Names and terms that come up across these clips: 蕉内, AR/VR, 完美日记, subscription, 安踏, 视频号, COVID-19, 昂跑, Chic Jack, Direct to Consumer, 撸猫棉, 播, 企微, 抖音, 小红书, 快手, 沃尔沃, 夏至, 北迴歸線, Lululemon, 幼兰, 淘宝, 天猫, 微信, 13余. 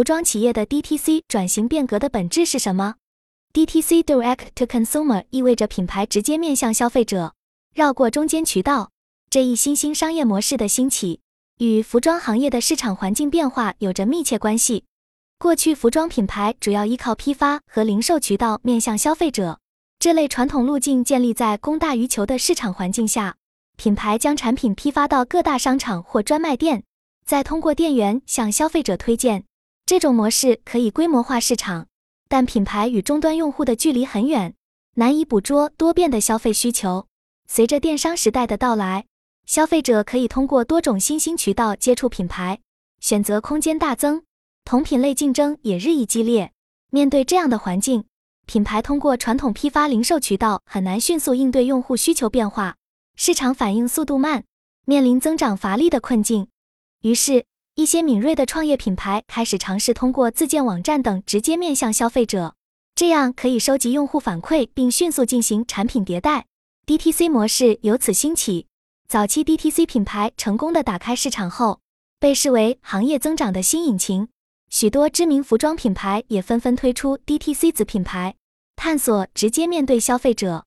服装企业的 DTC 转型变革的本质是什么？ DTC Direct to Consumer 意味着品牌直接面向消费者，绕过中间渠道。这一新兴商业模式的兴起，与服装行业的市场环境变化有着密切关系。过去服装品牌主要依靠批发和零售渠道面向消费者，这类传统路径建立在供大于求的市场环境下，品牌将产品批发到各大商场或专卖店，再通过店员向消费者推荐。这种模式可以规模化市场。但品牌与终端用户的距离很远，难以捕捉多变的消费需求。随着电商时代的到来，消费者可以通过多种新兴渠道接触品牌，选择空间大增，同品类竞争也日益激烈。面对这样的环境，品牌通过传统批发零售渠道很难迅速应对用户需求变化，市场反应速度慢，面临增长乏力的困境。于是，一些敏锐的创业品牌开始尝试通过自建网站等直接面向消费者，这样可以收集用户反馈并迅速进行产品迭代。DTC 模式由此兴起。早期 DTC 品牌成功地打开市场后，被视为行业增长的新引擎。许多知名服装品牌也纷纷推出 DTC 子品牌，探索直接面对消费者。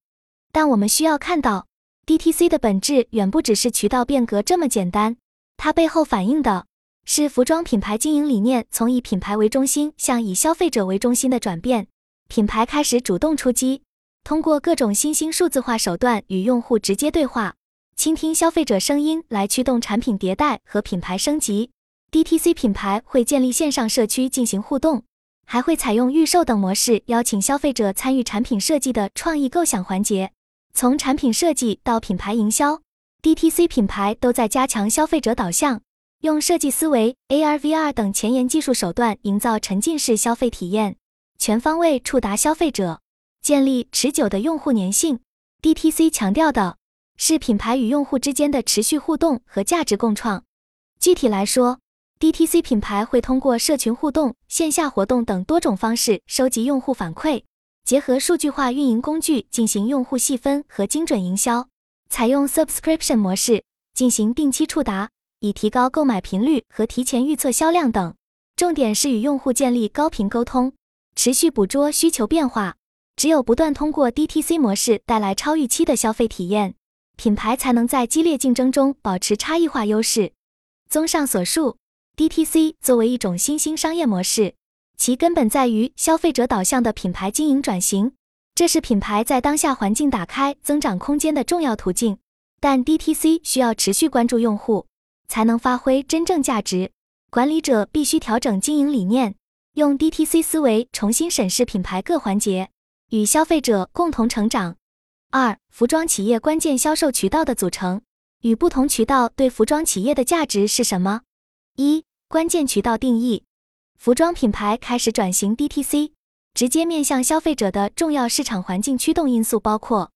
但我们需要看到， DTC 的本质远不只是渠道变革这么简单，它背后反映的是服装品牌经营理念从以品牌为中心向以消费者为中心的转变。品牌开始主动出击，通过各种新兴数字化手段与用户直接对话，倾听消费者声音来驱动产品迭代和品牌升级。DTC 品牌会建立线上社区进行互动，还会采用预售等模式邀请消费者参与产品设计的创意构想环节。从产品设计到品牌营销， DTC 品牌都在加强消费者导向，用设计思维、AR/VR 等前沿技术手段营造沉浸式消费体验，全方位触达消费者，建立持久的用户粘性。DTC 强调的是品牌与用户之间的持续互动和价值共创。具体来说， DTC 品牌会通过社群互动、线下活动等多种方式收集用户反馈，结合数据化运营工具进行用户细分和精准营销，采用 subscription 模式进行定期触达，以提高购买频率和提前预测销量等。重点是与用户建立高频沟通，持续捕捉需求变化。只有不断通过 DTC 模式带来超预期的消费体验，品牌才能在激烈竞争中保持差异化优势。综上所述， DTC 作为一种新兴商业模式，其根本在于消费者导向的品牌经营转型，这是品牌在当下环境打开增长空间的重要途径。但 DTC 需要持续关注用户，才能发挥真正价值。管理者必须调整经营理念，用 DTC 思维重新审视品牌各环节，与消费者共同成长。2. 服装企业关键销售渠道的组成与不同渠道对服装企业的价值是什么？ 1. 关键渠道定义。服装品牌开始转型 DTC， 直接面向消费者的重要市场环境驱动因素包括：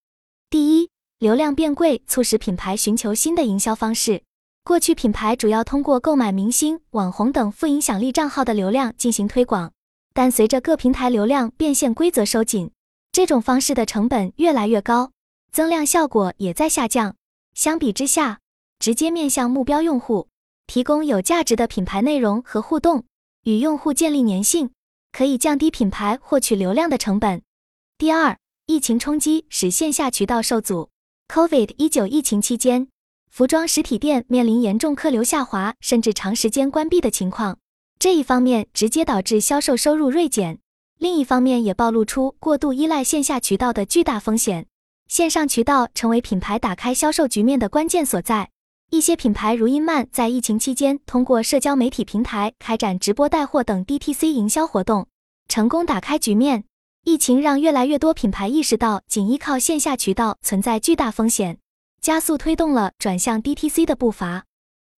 第一，流量变贵促使品牌寻求新的营销方式。过去品牌主要通过购买明星、网红等负影响力账号的流量进行推广，但随着各平台流量变现规则收紧，这种方式的成本越来越高，增量效果也在下降。相比之下，直接面向目标用户，提供有价值的品牌内容和互动，与用户建立粘性，可以降低品牌获取流量的成本。第二，疫情冲击使线下渠道受阻。 COVID-19 疫情期间，服装实体店面临严重客流下滑甚至长时间关闭的情况，这一方面直接导致销售收入锐减，另一方面也暴露出过度依赖线下渠道的巨大风险。线上渠道成为品牌打开销售局面的关键所在。一些品牌如茵曼在疫情期间通过社交媒体平台开展直播带货等 DTC 营销活动，成功打开局面。疫情让越来越多品牌意识到仅依靠线下渠道存在巨大风险，加速推动了转向 DTC 的步伐。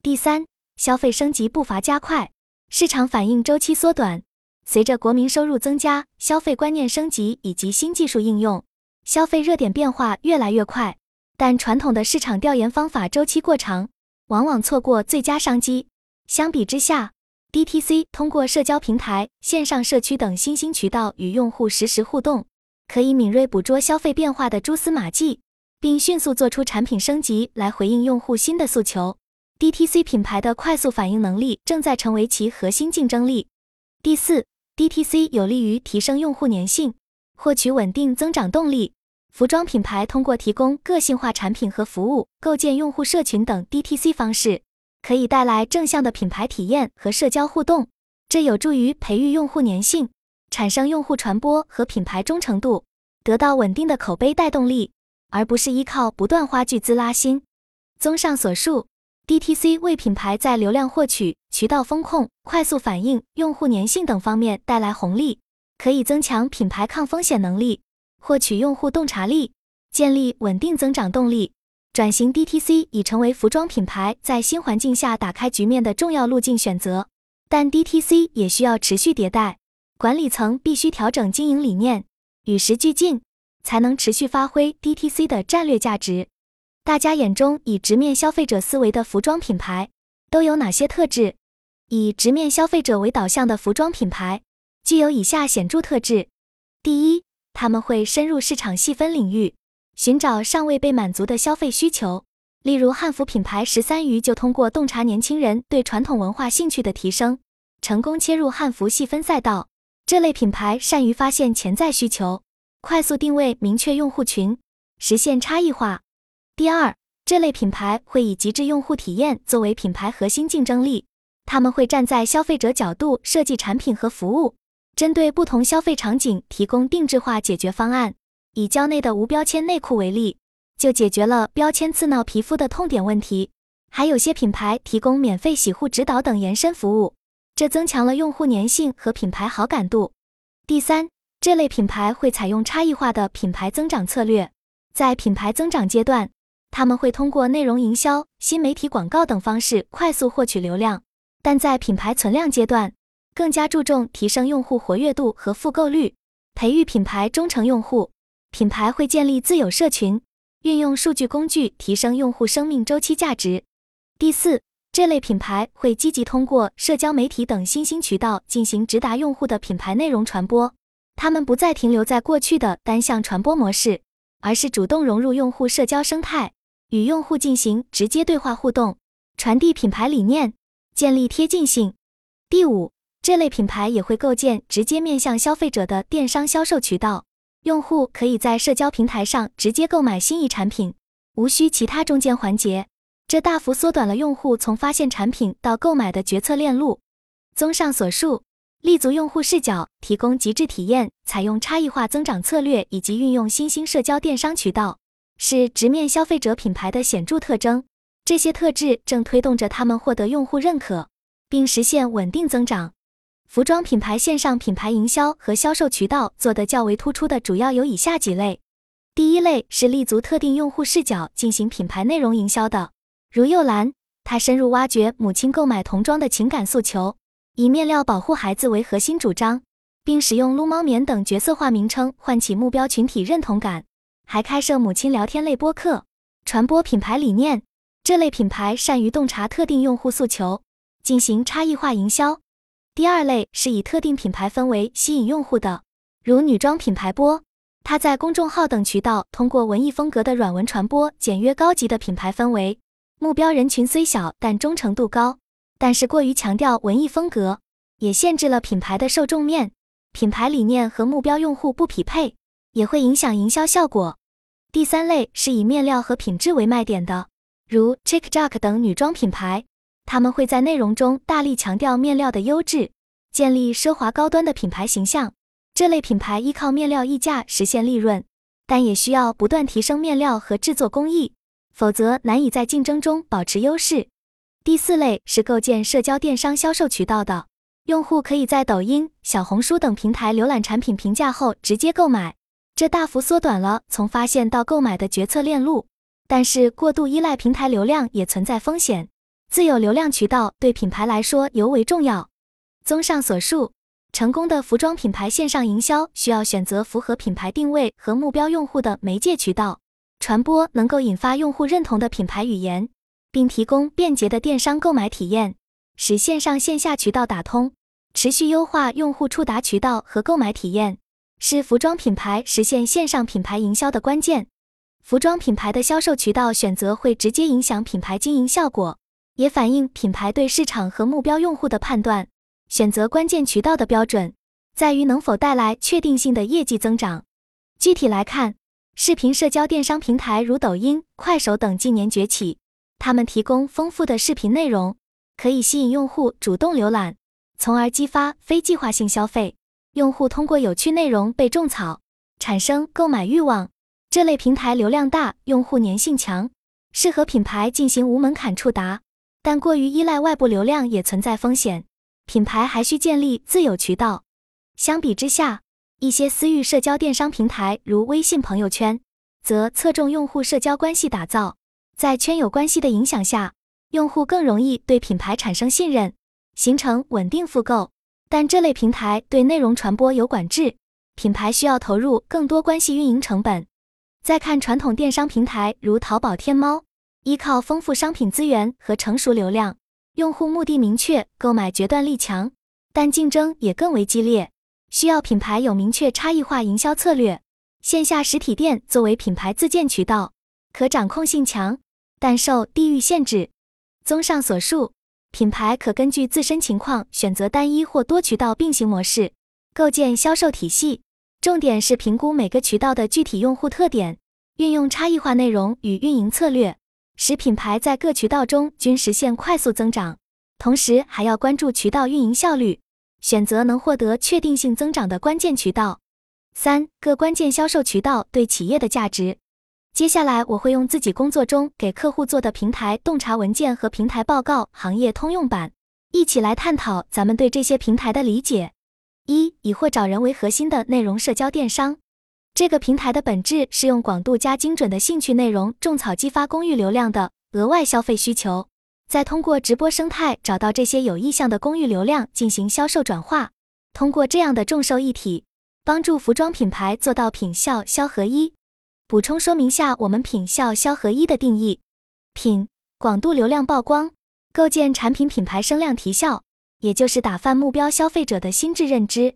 第三，消费升级步伐加快，市场反应周期缩短。随着国民收入增加、消费观念升级以及新技术应用，消费热点变化越来越快。但传统的市场调研方法周期过长，往往错过最佳商机。相比之下， DTC 通过社交平台、线上社区等新兴渠道与用户实时互动，可以敏锐捕捉消费变化的蛛丝马迹，并迅速做出产品升级来回应用户新的诉求。DTC 品牌的快速反应能力正在成为其核心竞争力。第四 ，DTC 有利于提升用户粘性，获取稳定增长动力。服装品牌通过提供个性化产品和服务，构建用户社群等 DTC 方式，可以带来正向的品牌体验和社交互动，这有助于培育用户粘性，产生用户传播和品牌忠诚度，得到稳定的口碑带动力，而不是依靠不断花巨资拉新。综上所述，DTC 为品牌在流量获取、渠道风控、快速反应、用户粘性等方面带来红利，可以增强品牌抗风险能力，获取用户洞察力，建立稳定增长动力。转型 DTC 已成为服装品牌在新环境下打开局面的重要路径选择，但 DTC 也需要持续迭代，管理层必须调整经营理念，与时俱进，才能持续发挥 DTC 的战略价值。大家眼中以直面消费者思维的服装品牌都有哪些特质？以直面消费者为导向的服装品牌具有以下显著特质。第一，他们会深入市场细分领域，寻找尚未被满足的消费需求。例如汉服品牌13余就通过洞察年轻人对传统文化兴趣的提升，成功切入汉服细分赛道。这类品牌善于发现潜在需求，快速定位明确用户群，实现差异化。第二，这类品牌会以极致用户体验作为品牌核心竞争力，他们会站在消费者角度设计产品和服务，针对不同消费场景提供定制化解决方案。以蕉内的无标签内裤为例，就解决了标签刺挠皮肤的痛点问题，还有些品牌提供免费洗护指导等延伸服务，这增强了用户粘性和品牌好感度。第三，这类品牌会采用差异化的品牌增长策略，在品牌增长阶段，他们会通过内容营销、新媒体广告等方式快速获取流量，但在品牌存量阶段，更加注重提升用户活跃度和复购率，培育品牌忠诚用户。品牌会建立自有社群，运用数据工具提升用户生命周期价值。第四，这类品牌会积极通过社交媒体等新兴渠道进行直达用户的品牌内容传播，他们不再停留在过去的单向传播模式，而是主动融入用户社交生态，与用户进行直接对话互动，传递品牌理念，建立贴近性。第五，这类品牌也会构建直接面向消费者的电商销售渠道，用户可以在社交平台上直接购买心仪产品，无需其他中间环节，这大幅缩短了用户从发现产品到购买的决策链路。综上所述，立足用户视角，提供极致体验，采用差异化增长策略以及运用新兴社交电商渠道，是直面消费者品牌的显著特征，这些特质正推动着他们获得用户认可，并实现稳定增长。服装品牌线上品牌营销和销售渠道做得较为突出的主要有以下几类。第一类是立足特定用户视角进行品牌内容营销的，如幼兰，她深入挖掘母亲购买童装的情感诉求，以面料保护孩子为核心主张，并使用撸猫棉等角色化名称唤起目标群体认同感，还开设母亲聊天类播客，传播品牌理念。这类品牌善于洞察特定用户诉求，进行差异化营销。第二类是以特定品牌氛围吸引用户的，如女装品牌播，它在公众号等渠道通过文艺风格的软文传播简约高级的品牌氛围，目标人群虽小但忠诚度高，但是过于强调文艺风格，也限制了品牌的受众面，品牌理念和目标用户不匹配，也会影响营销效果。第三类是以面料和品质为卖点的，如 Chic Jack 等女装品牌，他们会在内容中大力强调面料的优质，建立奢华高端的品牌形象。这类品牌依靠面料溢价实现利润，但也需要不断提升面料和制作工艺，否则难以在竞争中保持优势。第四类是构建社交电商销售渠道的，用户可以在抖音、小红书等平台浏览产品评价后直接购买，这大幅缩短了从发现到购买的决策链路，但是过度依赖平台流量也存在风险，自有流量渠道对品牌来说尤为重要。综上所述，成功的服装品牌线上营销需要选择符合品牌定位和目标用户的媒介渠道，传播能够引发用户认同的品牌语言，并提供便捷的电商购买体验，使线上线下渠道打通，持续优化用户触达渠道和购买体验，是服装品牌实现线上品牌营销的关键。服装品牌的销售渠道选择会直接影响品牌经营效果，也反映品牌对市场和目标用户的判断，选择关键渠道的标准在于能否带来确定性的业绩增长。具体来看，视频社交电商平台如抖音、快手等近年崛起，他们提供丰富的视频内容，可以吸引用户主动浏览，从而激发非计划性消费。用户通过有趣内容被种草，产生购买欲望。这类平台流量大，用户粘性强，适合品牌进行无门槛触达，但过于依赖外部流量也存在风险，品牌还需建立自有渠道。相比之下，一些私域社交电商平台如微信朋友圈，则侧重用户社交关系打造，在圈友关系的影响下，用户更容易对品牌产生信任，形成稳定复购。但这类平台对内容传播有管制，品牌需要投入更多关系运营成本。再看传统电商平台如淘宝、天猫，依靠丰富商品资源和成熟流量，用户目的明确，购买决断力强，但竞争也更为激烈，需要品牌有明确差异化营销策略。线下实体店作为品牌自建渠道，可掌控性强，但受地域限制。综上所述，品牌可根据自身情况选择单一或多渠道并行模式，构建销售体系。重点是评估每个渠道的具体用户特点，运用差异化内容与运营策略，使品牌在各渠道中均实现快速增长。同时还要关注渠道运营效率，选择能获得确定性增长的关键渠道。3. 各关键销售渠道对企业的价值。接下来我会用自己工作中给客户做的平台洞察文件和平台报告行业通用版，一起来探讨咱们对这些平台的理解。1. 以或找人为核心的内容社交电商。这个平台的本质是用广度加精准的兴趣内容种草激发公域流量的额外消费需求，再通过直播生态找到这些有意向的公域流量进行销售转化。通过这样的众售一体，帮助服装品牌做到品效销合一。补充说明下我们品效销合一的定义。品，广度流量曝光，构建产品品牌声量提效，也就是打翻目标消费者的心智认知。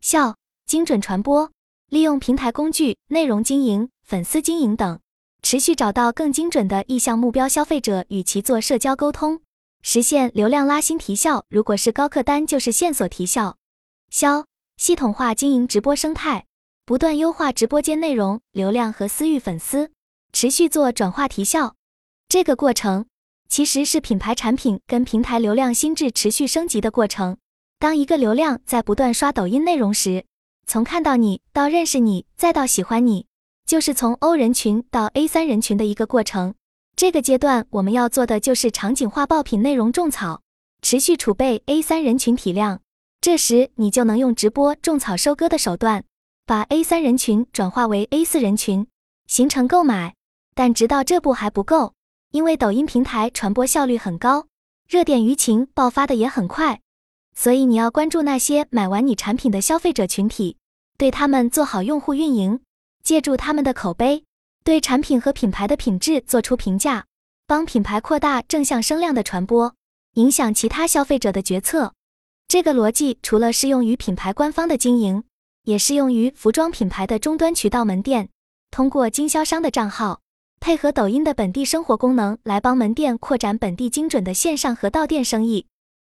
效，精准传播，利用平台工具、内容经营、粉丝经营等，持续找到更精准的意向目标消费者，与其做社交沟通，实现流量拉新提效。如果是高客单，就是线索提效。销，系统化经营直播生态，不断优化直播间内容、流量和私域粉丝，持续做转化提效。这个过程其实是品牌产品跟平台流量心智持续升级的过程。当一个流量在不断刷抖音内容时，从看到你到认识你再到喜欢你，就是从 O 人群到 A3 人群的一个过程。这个阶段我们要做的就是场景化爆品内容种草，持续储备 A3 人群体量。这时你就能用直播种草收割的手段，把 A3 人群转化为 A4 人群，形成购买。但直到这步还不够，因为抖音平台传播效率很高，热点舆情爆发的也很快，所以你要关注那些买完你产品的消费者群体，对他们做好用户运营，借助他们的口碑，对产品和品牌的品质做出评价，帮品牌扩大正向声量的传播，影响其他消费者的决策。这个逻辑除了适用于品牌官方的经营，也适用于服装品牌的终端渠道门店，通过经销商的账号配合抖音的本地生活功能，来帮门店扩展本地精准的线上和到店生意。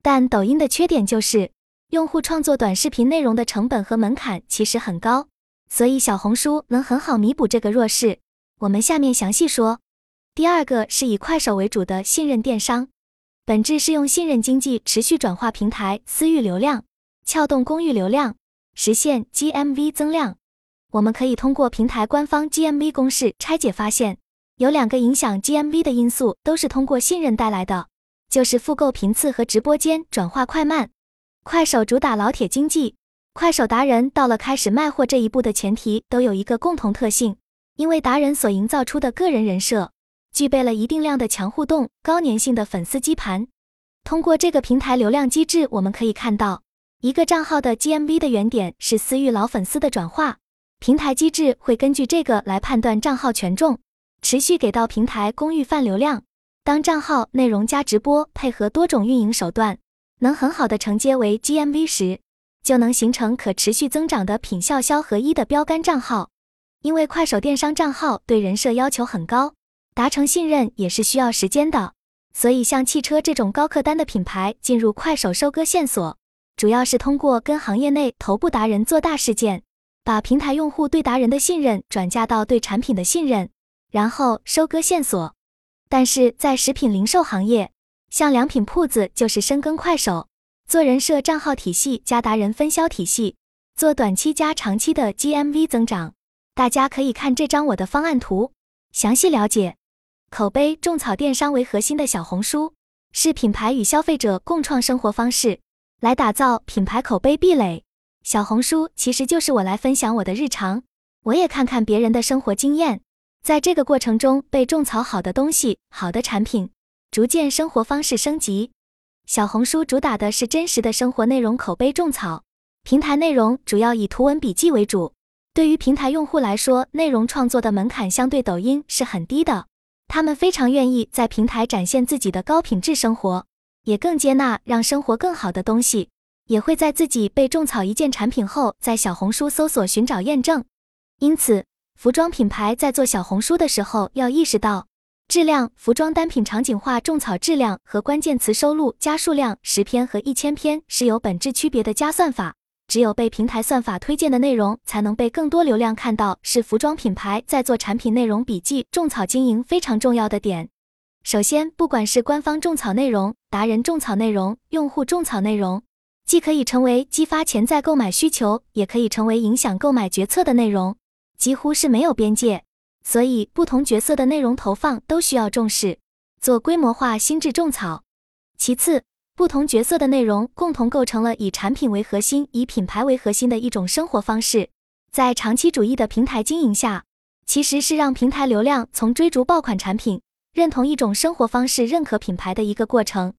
但抖音的缺点就是，用户创作短视频内容的成本和门槛其实很高，所以小红书能很好弥补这个弱势。我们下面详细说。第2个是以快手为主的信任电商，本质是用信任经济持续转化平台私域流量，撬动公域流量，实现 GMV 增量。我们可以通过平台官方 GMV 公式拆解发现，有2个影响 GMV 的因素都是通过信任带来的，就是复购频次和直播间转化快慢。快手主打老铁经济，快手达人到了开始卖货这一步的前提都有一个共同特性，因为达人所营造出的个人人设，具备了一定量的强互动、高粘性的粉丝基盘。通过这个平台流量机制，我们可以看到，一个账号的 GMV 的原点是私域老粉丝的转化，平台机制会根据这个来判断账号权重，持续给到平台公域泛流量。当账号内容加直播配合多种运营手段，能很好的承接为 GMV 时，就能形成可持续增长的品效销合一的标杆账号。因为快手电商账号对人设要求很高，达成信任也是需要时间的，所以像汽车这种高客单的品牌进入快手收割线索，主要是通过跟行业内头部达人做大事件，把平台用户对达人的信任转嫁到对产品的信任，然后收割线索。但是在食品零售行业，像良品铺子就是深耕快手，做人设账号体系加达人分销体系，做短期加长期的 GMV 增长。大家可以看这张我的方案图，详细了解。口碑种草电商为核心的小红书，是品牌与消费者共创生活方式，来打造品牌口碑壁垒。小红书其实就是我来分享我的日常，我也看看别人的生活经验，在这个过程中被种草好的东西、好的产品，逐渐生活方式升级。小红书主打的是真实的生活内容口碑种草，平台内容主要以图文笔记为主。对于平台用户来说，内容创作的门槛相对抖音是很低的，他们非常愿意在平台展现自己的高品质生活，也更接纳让生活更好的东西，也会在自己被种草一件产品后，在小红书搜索寻找验证。因此，服装品牌在做小红书的时候要意识到，质量、服装单品场景化种草质量和关键词收录加数量10篇和1000篇是有本质区别的加算法，只有被平台算法推荐的内容才能被更多流量看到，是服装品牌在做产品内容笔记种草经营非常重要的点。首先，不管是官方种草内容、达人种草内容、用户种草内容，既可以成为激发潜在购买需求，也可以成为影响购买决策的内容，几乎是没有边界。所以不同角色的内容投放都需要重视，做规模化心智种草。其次，不同角色的内容共同构成了以产品为核心、以品牌为核心的一种生活方式。在长期主义的平台经营下，其实是让平台流量从追逐爆款产品、认同一种生活方式、认可品牌的一个过程。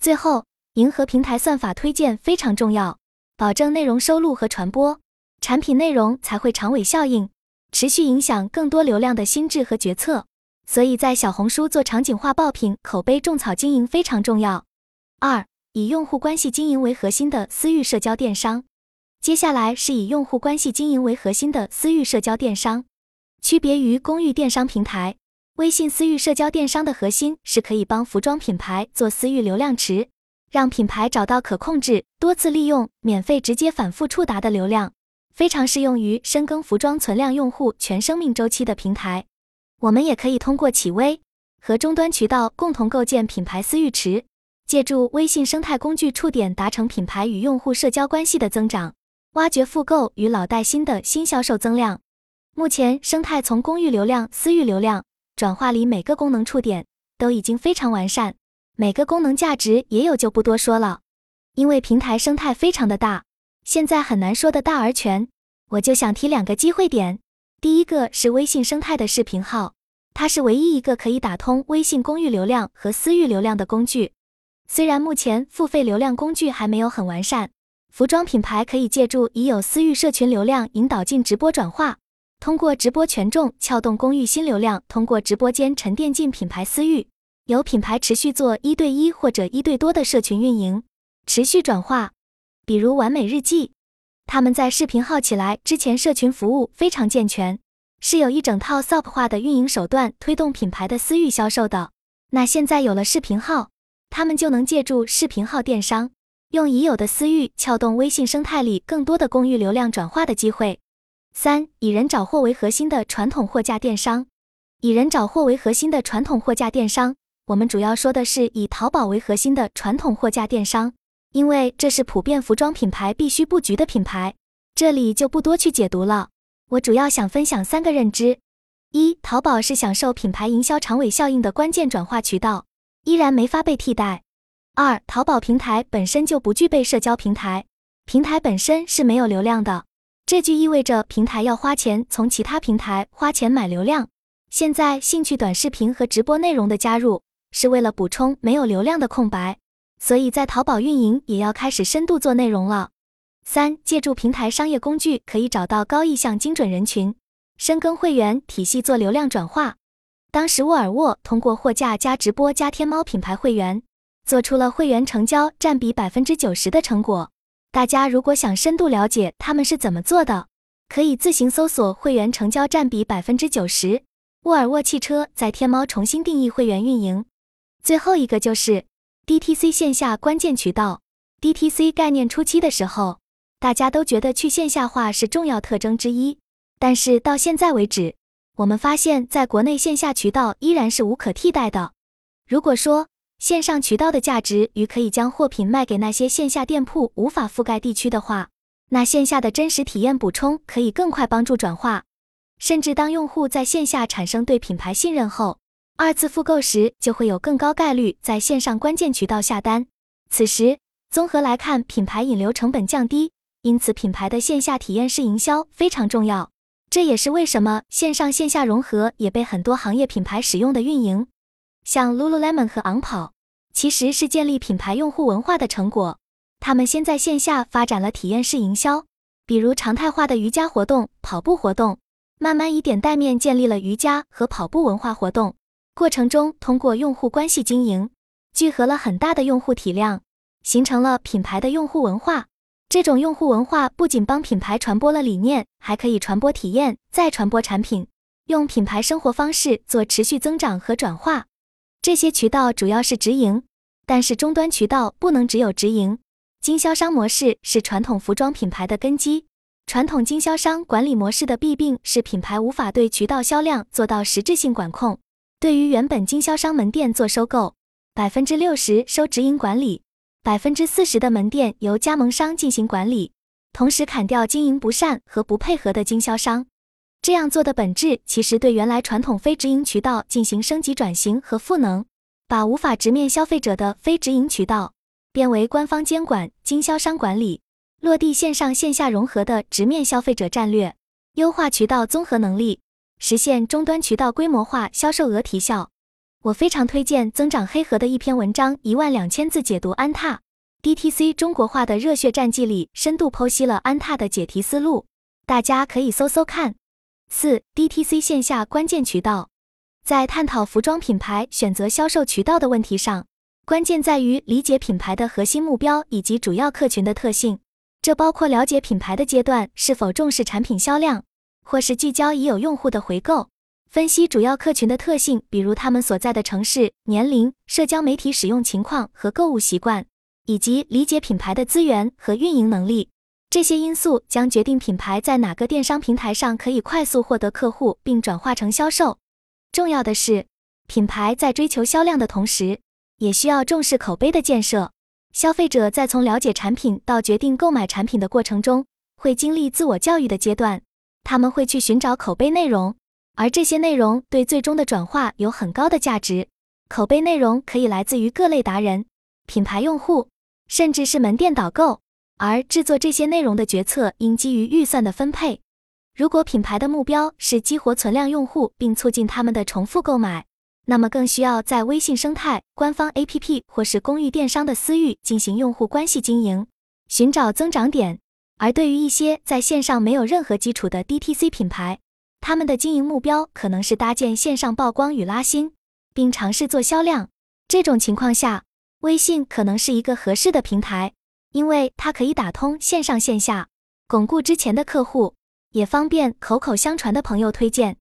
最后，迎合平台算法推荐非常重要，保证内容收录和传播，产品内容才会长尾效应，持续影响更多流量的心智和决策。所以在小红书做场景化爆品口碑种草经营非常重要。2. 以用户关系经营为核心的私域社交电商。接下来是以用户关系经营为核心的私域社交电商。区别于公域电商平台，微信私域社交电商的核心是可以帮服装品牌做私域流量池，让品牌找到可控制、多次利用、免费直接反复触达的流量，非常适用于深耕服装存量用户全生命周期的平台。我们也可以通过企微和终端渠道共同构建品牌私域池，借助微信生态工具触点达成品牌与用户社交关系的增长，挖掘复购与老带新的新销售增量。目前生态从公域流量、私域流量转化里每个功能触点都已经非常完善，每个功能价值也有就不多说了，因为平台生态非常的大，现在很难说的大而全。我就想提2个机会点，第一个是微信生态的视频号，它是唯一一个可以打通微信公域流量和私域流量的工具。虽然目前付费流量工具还没有很完善，服装品牌可以借助已有私域社群流量引导进直播转化，通过直播权重撬动公域新流量，通过直播间沉淀进品牌私域，由品牌持续做1对1或者1对多的社群运营，持续转化。比如完美日记，他们在视频号起来之前社群服务非常健全，是有一整套 SOP 化的运营手段推动品牌的私域销售的。那现在有了视频号，他们就能借助视频号电商，用已有的私域撬动微信生态里更多的公域流量转化的机会。3. 以人找货为核心的传统货架电商。以人找货为核心的传统货架电商，我们主要说的是以淘宝为核心的传统货架电商，因为这是普遍服装品牌必须布局的品牌，这里就不多去解读了。我主要想分享3个认知。1. 淘宝是享受品牌营销长尾效应的关键转化渠道，依然没法被替代。2. 淘宝平台本身就不具备社交平台，平台本身是没有流量的，这就意味着平台要花钱从其他平台花钱买流量。现在兴趣短视频和直播内容的加入，是为了补充没有流量的空白，所以在淘宝运营也要开始深度做内容了。3. 借助平台商业工具可以找到高意向精准人群，深耕会员体系做流量转化。当时沃尔沃通过货架加直播加天猫品牌会员，做出了会员成交占比 90% 的成果。大家如果想深度了解他们是怎么做的，可以自行搜索会员成交占比 90%, 沃尔沃汽车在天猫重新定义会员运营。最后一个就是 DTC 线下关键渠道。DTC 概念初期的时候，大家都觉得去线下化是重要特征之一，但是到现在为止，我们发现在国内线下渠道依然是无可替代的。如果说线上渠道的价值与可以将货品卖给那些线下店铺无法覆盖地区的话，那线下的真实体验补充可以更快帮助转化。甚至当用户在线下产生对品牌信任后，二次复购时就会有更高概率在线上关键渠道下单。此时，综合来看，品牌引流成本降低，因此品牌的线下体验式营销非常重要。这也是为什么线上线下融合也被很多行业品牌使用的运营。像 Lululemon 和昂跑，其实是建立品牌用户文化的成果。他们先在线下发展了体验式营销，比如常态化的瑜伽活动、跑步活动。慢慢以点带面建立了瑜伽和跑步文化活动，过程中通过用户关系经营，聚合了很大的用户体量，形成了品牌的用户文化。这种用户文化不仅帮品牌传播了理念，还可以传播体验，再传播产品，用品牌生活方式做持续增长和转化。这些渠道主要是直营，但是终端渠道不能只有直营。经销商模式是传统服装品牌的根基。传统经销商管理模式的弊病是品牌无法对渠道销量做到实质性管控。对于原本经销商门店做收购， 60% 收直营管理， 40% 的门店由加盟商进行管理，同时砍掉经营不善和不配合的经销商。这样做的本质其实对原来传统非直营渠道进行升级转型和赋能，把无法直面消费者的非直营渠道变为官方监管、经销商管理。落地线上线下融合的直面消费者战略，优化渠道综合能力，实现终端渠道规模化销售额提效。我非常推荐增长黑盒的一篇文章 12000 字解读安踏 DTC 中国化的热血战绩里深度剖析了安踏的解题思路，大家可以搜搜看。 4. DTC 线下关键渠道。在探讨服装品牌选择销售渠道的问题上，关键在于理解品牌的核心目标以及主要客群的特性。这包括了解品牌的阶段是否重视产品销量，或是聚焦已有用户的回购，分析主要客群的特性，比如他们所在的城市、年龄、社交媒体使用情况和购物习惯，以及理解品牌的资源和运营能力。这些因素将决定品牌在哪个电商平台上可以快速获得客户并转化成销售。重要的是，品牌在追求销量的同时，也需要重视口碑的建设。消费者在从了解产品到决定购买产品的过程中，会经历自我教育的阶段，他们会去寻找口碑内容，而这些内容对最终的转化有很高的价值。口碑内容可以来自于各类达人、品牌用户，甚至是门店导购，而制作这些内容的决策应基于预算的分配。如果品牌的目标是激活存量用户并促进他们的重复购买，那么更需要在微信生态、官方 APP 或是公域电商的私域进行用户关系经营，寻找增长点。而对于一些在线上没有任何基础的 DTC 品牌，他们的经营目标可能是搭建线上曝光与拉新，并尝试做销量。这种情况下，微信可能是一个合适的平台，因为它可以打通线上线下，巩固之前的客户，也方便口口相传的朋友推荐。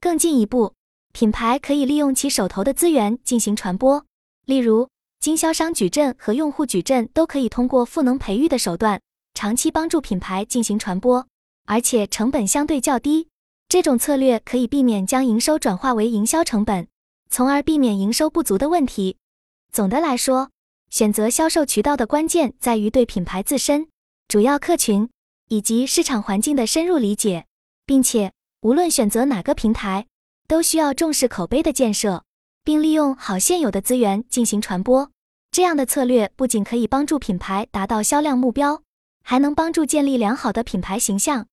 更进一步，品牌可以利用其手头的资源进行传播，例如经销商矩阵和用户矩阵都可以通过赋能培育的手段长期帮助品牌进行传播，而且成本相对较低。这种策略可以避免将营收转化为营销成本，从而避免营收不足的问题。总的来说，选择销售渠道的关键在于对品牌自身、主要客群以及市场环境的深入理解，并且无论选择哪个平台，都需要重视口碑的建设，并利用好现有的资源进行传播。这样的策略不仅可以帮助品牌达到销量目标，还能帮助建立良好的品牌形象。